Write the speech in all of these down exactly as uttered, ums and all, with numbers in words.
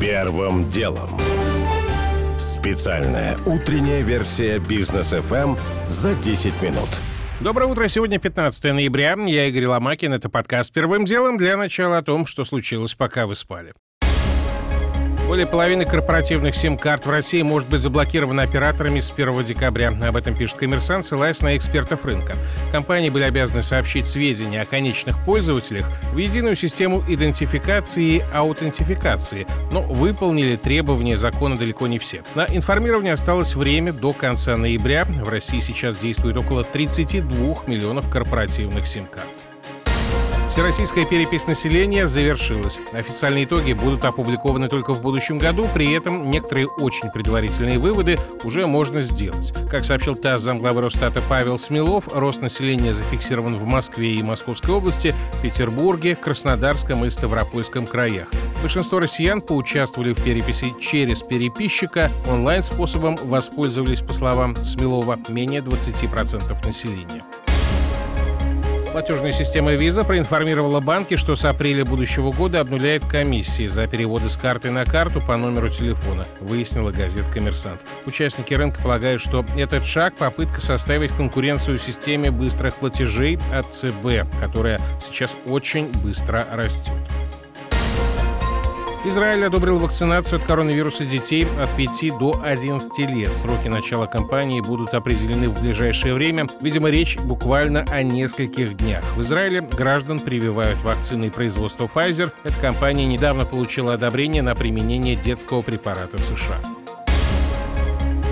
Первым делом. Специальная утренняя версия Business эф эм за десять минут. Доброе утро. Сегодня пятнадцатое ноября. Я Игорь Ломакин. Это подкаст «Первым делом». Для начала о том, что случилось, пока вы спали. Более половины корпоративных сим-карт в России может быть заблокировано операторами с первого декабря. Об этом пишет «Коммерсант», ссылаясь на экспертов рынка. Компании были обязаны сообщить сведения о конечных пользователях в единую систему идентификации и аутентификации, но выполнили требования закона далеко не все. На информирование осталось время до конца ноября. В России сейчас действует около тридцати двух миллионов корпоративных сим-карт. Всероссийская перепись населения завершилась. Официальные итоги будут опубликованы только в будущем году, при этом некоторые очень предварительные выводы уже можно сделать. Как сообщил ТАСС замглавы Росстата Павел Смилов, рост населения зафиксирован в Москве и Московской области, Петербурге, Краснодарском и Ставропольском краях. Большинство россиян поучаствовали в переписи через переписчика. Онлайн-способом воспользовались, по словам Смилова, менее двадцати процентов населения. Платежная система Visa проинформировала банки, что с апреля будущего года обнуляет комиссии за переводы с карты на карту по номеру телефона, выяснила газета «Коммерсант». Участники рынка полагают, что этот шаг – попытка составить конкуренцию системе быстрых платежей от ЦБ, которая сейчас очень быстро растет. Израиль одобрил вакцинацию от коронавируса детей от пяти до одиннадцати лет. Сроки начала кампании будут определены в ближайшее время. Видимо, речь буквально о нескольких днях. В Израиле граждан прививают вакциной производства Pfizer. Эта компания недавно получила одобрение на применение детского препарата в США.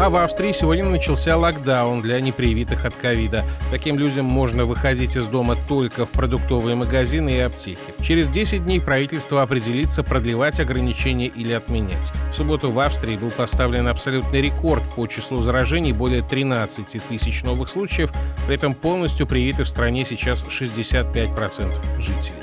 А в Австрии сегодня начался локдаун для непривитых от ковида. Таким людям можно выходить из дома только в продуктовые магазины и аптеки. Через десять дней правительство определится, продлевать ограничения или отменять. В субботу в Австрии был поставлен абсолютный рекорд по числу заражений, более тринадцати тысяч новых случаев. При этом полностью привиты в стране сейчас шестьдесят пять процентов жителей.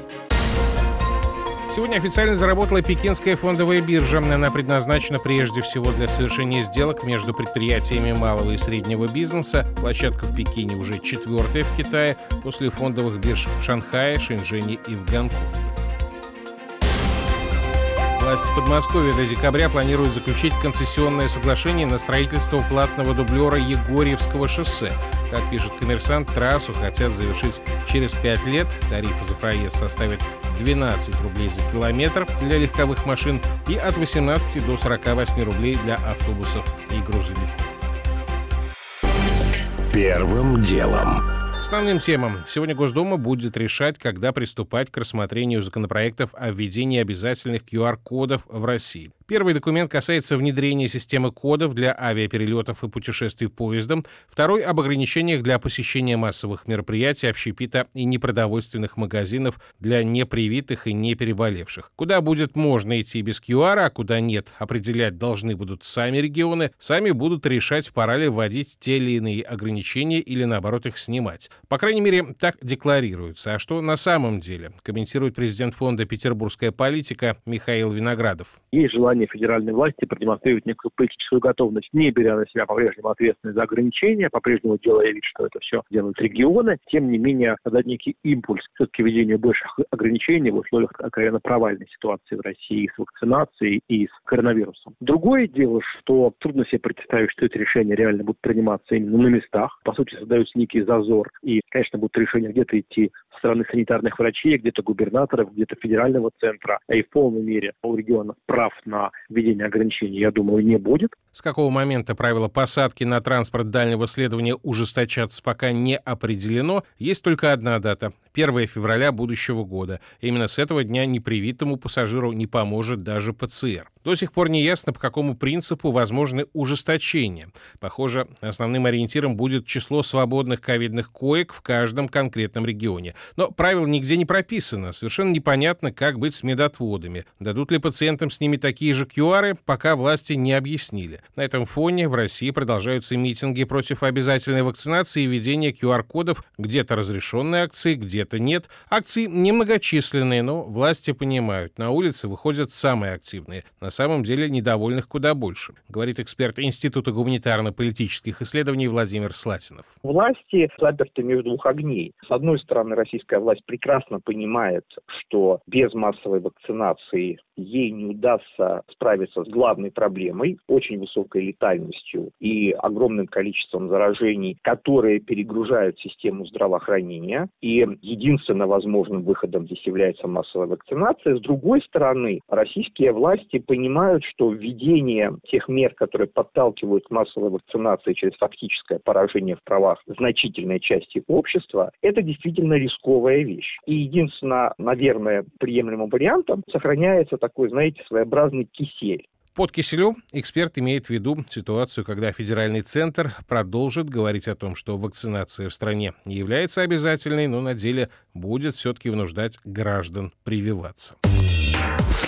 Сегодня официально заработала Пекинская фондовая биржа. Она предназначена прежде всего для совершения сделок между предприятиями малого и среднего бизнеса. Площадка в Пекине уже четвертая в Китае, после фондовых бирж в Шанхае, Шэньчжэне и в Гонконге. Власти Подмосковья до декабря планируют заключить концессионное соглашение на строительство платного дублера Егорьевского шоссе. Как пишет «Коммерсант», трассу хотят завершить через пять лет. Тарифы за проезд составят двенадцать рублей за километр для легковых машин и от восемнадцати до сорока восьми рублей для автобусов и грузовиков. Первым делом. К основным темам. Сегодня Госдума будет решать, когда приступать к рассмотрению законопроектов о введении обязательных ку ар-кодов в России. Первый документ касается внедрения системы кодов для авиаперелетов и путешествий поездом. Второй – об ограничениях для посещения массовых мероприятий, общепита и непродовольственных магазинов для непривитых и непереболевших. Куда будет можно идти без ку ар, а куда нет, определять должны будут сами регионы. Сами будут решать, пора ли вводить те или иные ограничения или, наоборот, их снимать. По крайней мере, так декларируется. А что на самом деле, комментирует президент фонда «Петербургская политика» Михаил Виноградов. Есть желание федеральной власти продемонстрировать некую политическую готовность, не беря на себя по-прежнему ответственность за ограничения, по-прежнему делая вид, что это все делают регионы, тем не менее дать некий импульс все-таки введению больших ограничений в условиях откровенно провальной ситуации в России с вакцинацией и с коронавирусом. Другое дело, что трудно себе представить, что эти решения реально будут приниматься именно на местах. По сути, создается некий зазор, и, конечно, будут решения где-то идти со стороны санитарных врачей, где-то губернаторов, где-то федерального центра, а и в полной мере у регионов прав на введения ограничений, я думаю, не будет. С какого момента правила посадки на транспорт дальнего следования ужесточаться, пока не определено. Есть только одна дата – первое февраля будущего года. Именно с этого дня непривитому пассажиру не поможет даже пэ цэ эр. До сих пор не ясно, по какому принципу возможны ужесточения. Похоже, основным ориентиром будет число свободных ковидных коек в каждом конкретном регионе. Но правил нигде не прописано. Совершенно непонятно, как быть с медотводами. Дадут ли пациентам с ними такие же ку ар-ы, пока власти не объяснили. На этом фоне в России продолжаются митинги против обязательной вакцинации и введения ку ар-кодов. Где-то разрешенные акции, где-то нет. Акции немногочисленные, но власти понимают. На улицы выходят самые активные. На на самом деле недовольных куда больше, говорит эксперт Института гуманитарно-политических исследований Владимир Слатинов. Власти заперты между двух огней. С одной стороны, российская власть прекрасно понимает, что без массовой вакцинации ей не удастся справиться с главной проблемой, очень высокой летальностью и огромным количеством заражений, которые перегружают систему здравоохранения. И единственно возможным выходом здесь является массовая вакцинация. С другой стороны, российские власти понимают, что введение тех мер, которые подталкивают к массовой вакцинации через фактическое поражение в правах значительной части общества, это действительно рисковая вещь. И единственно, наверное, приемлемым вариантом сохраняется такой, знаете, своеобразный кисель. Под киселем эксперт имеет в виду ситуацию, когда федеральный центр продолжит говорить о том, что вакцинация в стране не является обязательной, но на деле будет все-таки вынуждать граждан прививаться.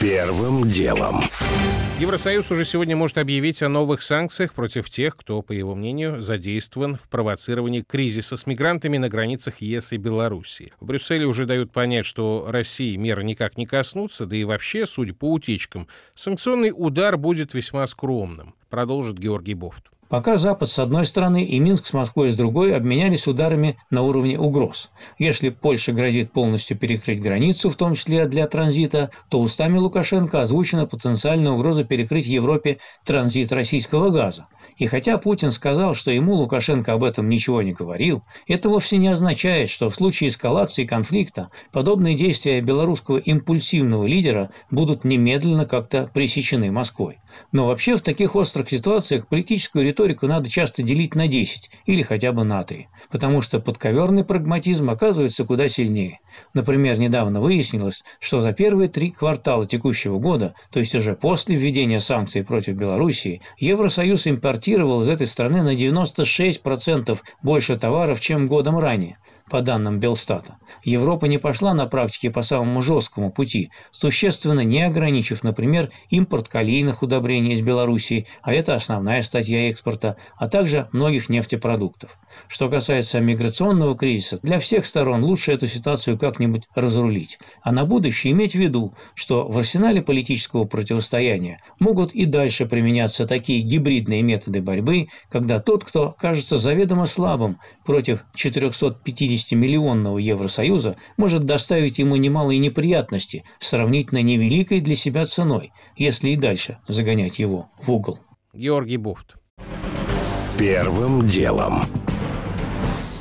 Первым делом. Евросоюз уже сегодня может объявить о новых санкциях против тех, кто, по его мнению, задействован в провоцировании кризиса с мигрантами на границах ЕС и Беларуси. В Брюсселе уже дают понять, что России меры никак не коснутся, да и вообще, судя по утечкам, санкционный удар будет весьма скромным, продолжит Георгий Бофт. Пока Запад с одной стороны и Минск с Москвой с другой обменялись ударами на уровне угроз. Если Польша грозит полностью перекрыть границу, в том числе для транзита, то устами Лукашенко озвучена потенциальная угроза перекрыть Европе транзит российского газа. И хотя Путин сказал, что ему Лукашенко об этом ничего не говорил, это вовсе не означает, что в случае эскалации конфликта подобные действия белорусского импульсивного лидера будут немедленно как-то пресечены Москвой. Но вообще в таких острых ситуациях политическую риторику надо часто делить на десять или хотя бы на три, потому что подковерный прагматизм оказывается куда сильнее. Например, недавно выяснилось, что за первые три квартала текущего года, то есть уже после введения санкций против Белоруссии, Евросоюз импортировал из этой страны на девяносто шесть процентов больше товаров, чем годом ранее, по данным Белстата. Европа не пошла на практике по самому жесткому пути, существенно не ограничив, например, импорт калийных удобрений из Белоруссии, а это основная статья экспорта, а также многих нефтепродуктов. Что касается миграционного кризиса, для всех сторон лучше эту ситуацию как-нибудь разрулить, а на будущее иметь в виду, что в арсенале политического противостояния могут и дальше применяться такие гибридные методы борьбы, когда тот, кто кажется заведомо слабым против четырехсот пятидесятимиллионного Евросоюза, может доставить ему немалые неприятности сравнительно невеликой для себя ценой, если и дальше загонять его в угол. Георгий Бофт. Первым делом.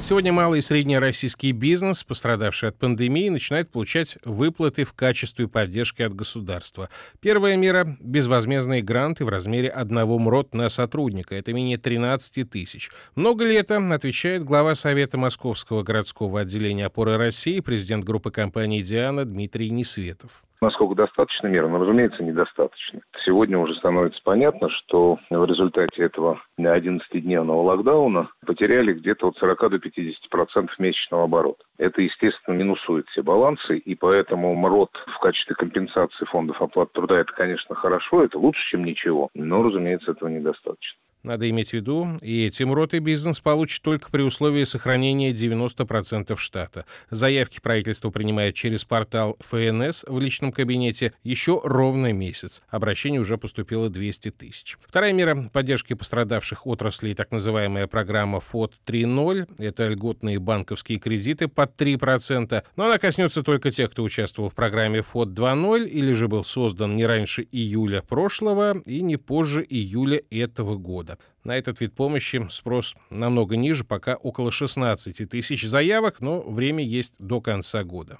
Сегодня малый и средний российский бизнес, пострадавший от пандемии, начинает получать выплаты в качестве поддержки от государства. Первая мера – безвозмездные гранты в размере одного МРОТ на сотрудника. Это менее тринадцати тысяч. Много ли это, отвечает глава Совета Московского городского отделения «Опоры России», президент группы компании «Диана» Дмитрий Несветов. Насколько достаточно мер? Ну, разумеется, недостаточно. Сегодня уже становится понятно, что в результате этого одиннадцатидневного локдауна потеряли где-то от сорока до пятидесяти процентов месячного оборота. Это, естественно, минусует все балансы, и поэтому МРОТ в качестве компенсации фондов оплаты труда – это, конечно, хорошо, это лучше, чем ничего, но, разумеется, этого недостаточно. Надо иметь в виду, и эти МРОТы бизнес получит только при условии сохранения девяноста процентов штата. Заявки правительство принимает через портал эф эн эс в личном кабинете еще ровно месяц. Обращений уже поступило двести тысяч. Вторая мера поддержки пострадавших отраслей, так называемая программа эф о тэ три ноль. Это льготные банковские кредиты под три процента. Но она коснется только тех, кто участвовал в программе эф о тэ два ноль или же был создан не раньше июля прошлого и не позже июля этого года. На этот вид помощи спрос намного ниже, пока около шестнадцати тысяч заявок, но время есть до конца года.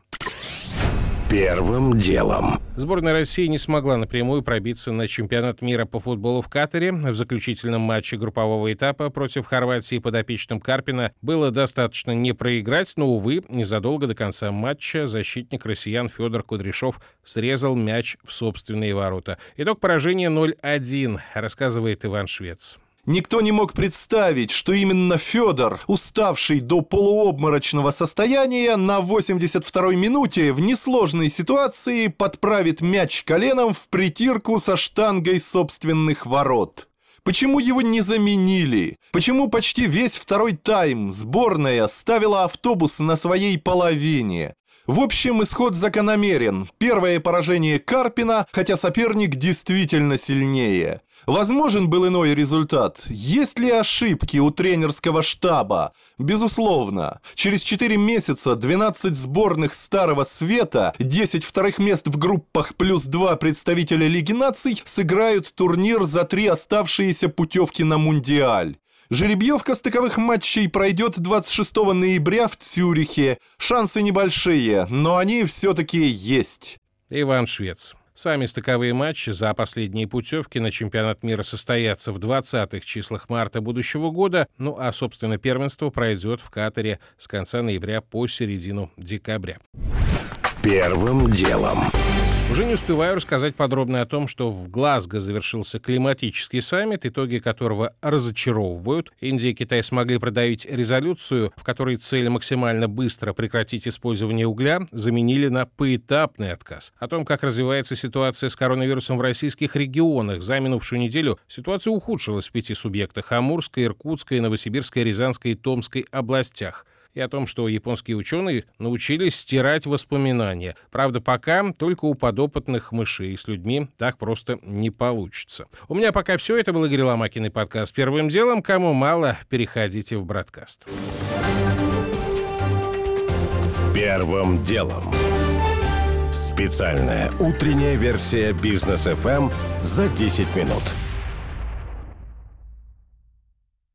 Первым делом. Сборная России не смогла напрямую пробиться на чемпионат мира по футболу в Катаре. В заключительном матче группового этапа против Хорватии подопечным Карпина было достаточно не проиграть, но, увы, незадолго до конца матча защитник россиян Федор Кудряшов срезал мяч в собственные ворота. Итог поражения ноль один, рассказывает Иван Швец. Никто не мог представить, что именно Федор, уставший до полуобморочного состояния, на восемьдесят второй минуте в несложной ситуации подправит мяч коленом в притирку со штангой собственных ворот. Почему его не заменили? Почему почти весь второй тайм сборная ставила автобус на своей половине? В общем, исход закономерен. Первое поражение Карпина, хотя соперник действительно сильнее. Возможен был иной результат. Есть ли ошибки у тренерского штаба? Безусловно. Через четыре месяца двенадцать сборных Старого Света, десять вторых мест в группах плюс два представителя Лиги Наций сыграют турнир за три оставшиеся путевки на Мундиаль. Жеребьевка стыковых матчей пройдет двадцать шестого ноября в Цюрихе. Шансы небольшие, но они все-таки есть. Иван Швец. Сами стыковые матчи за последние путевки на чемпионат мира состоятся в двадцатых числах марта будущего года, ну а, собственно, первенство пройдет в Катаре с конца ноября по середину декабря. Первым делом. Уже не успеваю рассказать подробно о том, что в Глазго завершился климатический саммит, итоги которого разочаровывают. Индия и Китай смогли продавить резолюцию, в которой цель максимально быстро прекратить использование угля заменили на поэтапный отказ. О том, как развивается ситуация с коронавирусом в российских регионах за минувшую неделю, ситуация ухудшилась в пяти субъектах – Амурской, Иркутской, Новосибирской, Рязанской и Томской областях. И о том, что японские ученые научились стирать воспоминания. Правда, пока только у подопытных мышей. С людьми так просто не получится. У меня пока все. Это был Игорь Ломакин и подкаст «Первым делом». Кому мало, переходите в бродкаст. Первым делом. Специальная утренняя версия Business эф эм за десять минут.